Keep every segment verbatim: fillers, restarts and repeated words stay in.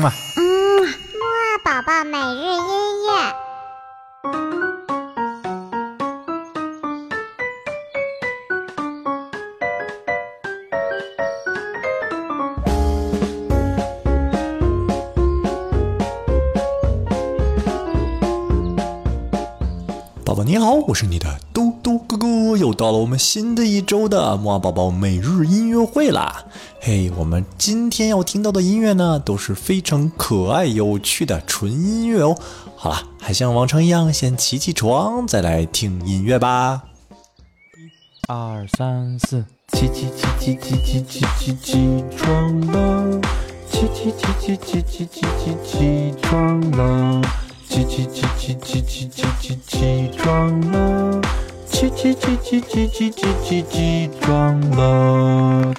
嘛。嗯，木啊宝宝每日音乐。宝宝你好，我是你的嘟嘟哥哥，又到了我们新的一周的木啊宝宝每日音乐会啦。嘿、hey, 我们今天要听到的音乐呢，都是非常可爱有趣的纯音乐哦。好啦，还像往常一样，先起起床，再来听音乐吧。一二三四，起起起起起起起起起床了，起起起起起起起起起床了，起起起起起起起起起床了，起起起起起起起起起床了。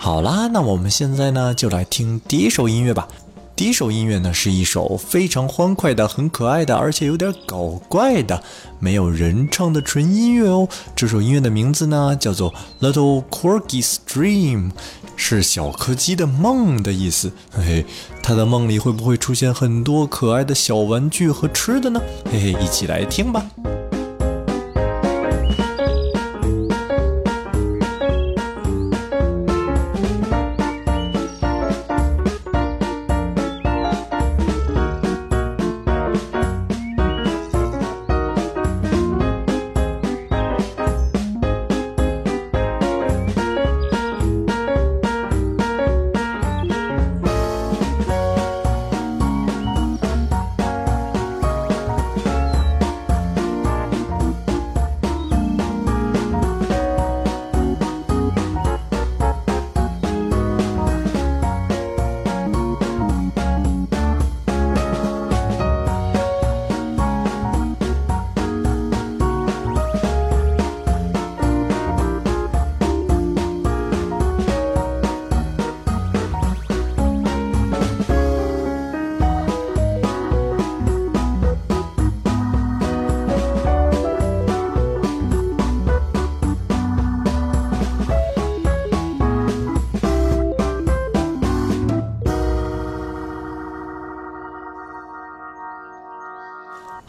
好啦，那我们现在呢就来听第一首音乐吧。第一首音乐呢是一首非常欢快的、很可爱的，而且有点搞怪的没有人唱的纯音乐哦。这首音乐的名字呢叫做 Little Quirky's Dream， 是小柯基的梦的意思。嘿嘿，他的梦里会不会出现很多可爱的小玩具和吃的呢？嘿嘿，一起来听吧。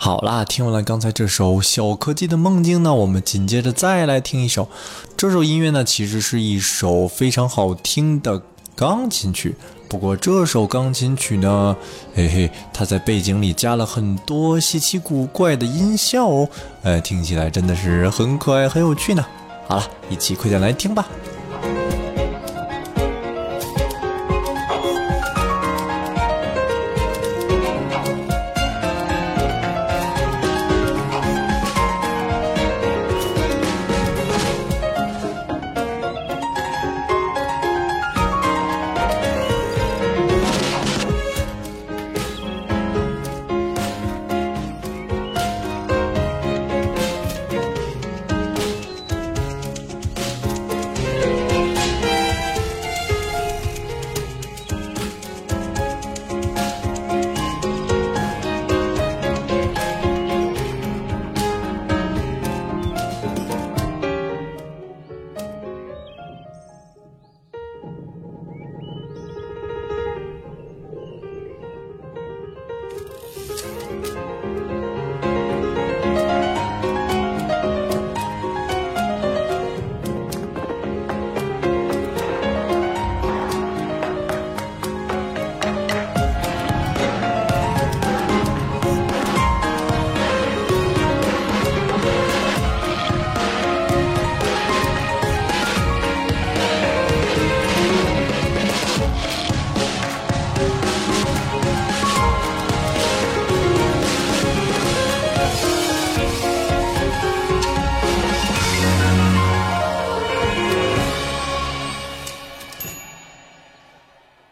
好啦，听完了刚才这首小柯基的梦境呢，我们紧接着再来听一首。这首音乐呢其实是一首非常好听的钢琴曲，不过这首钢琴曲呢，嘿嘿，它在背景里加了很多稀奇古怪的音效哦，呃，听起来真的是很可爱很有趣呢。好啦，一起快点来听吧。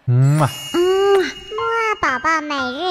嗯，木啊宝宝每日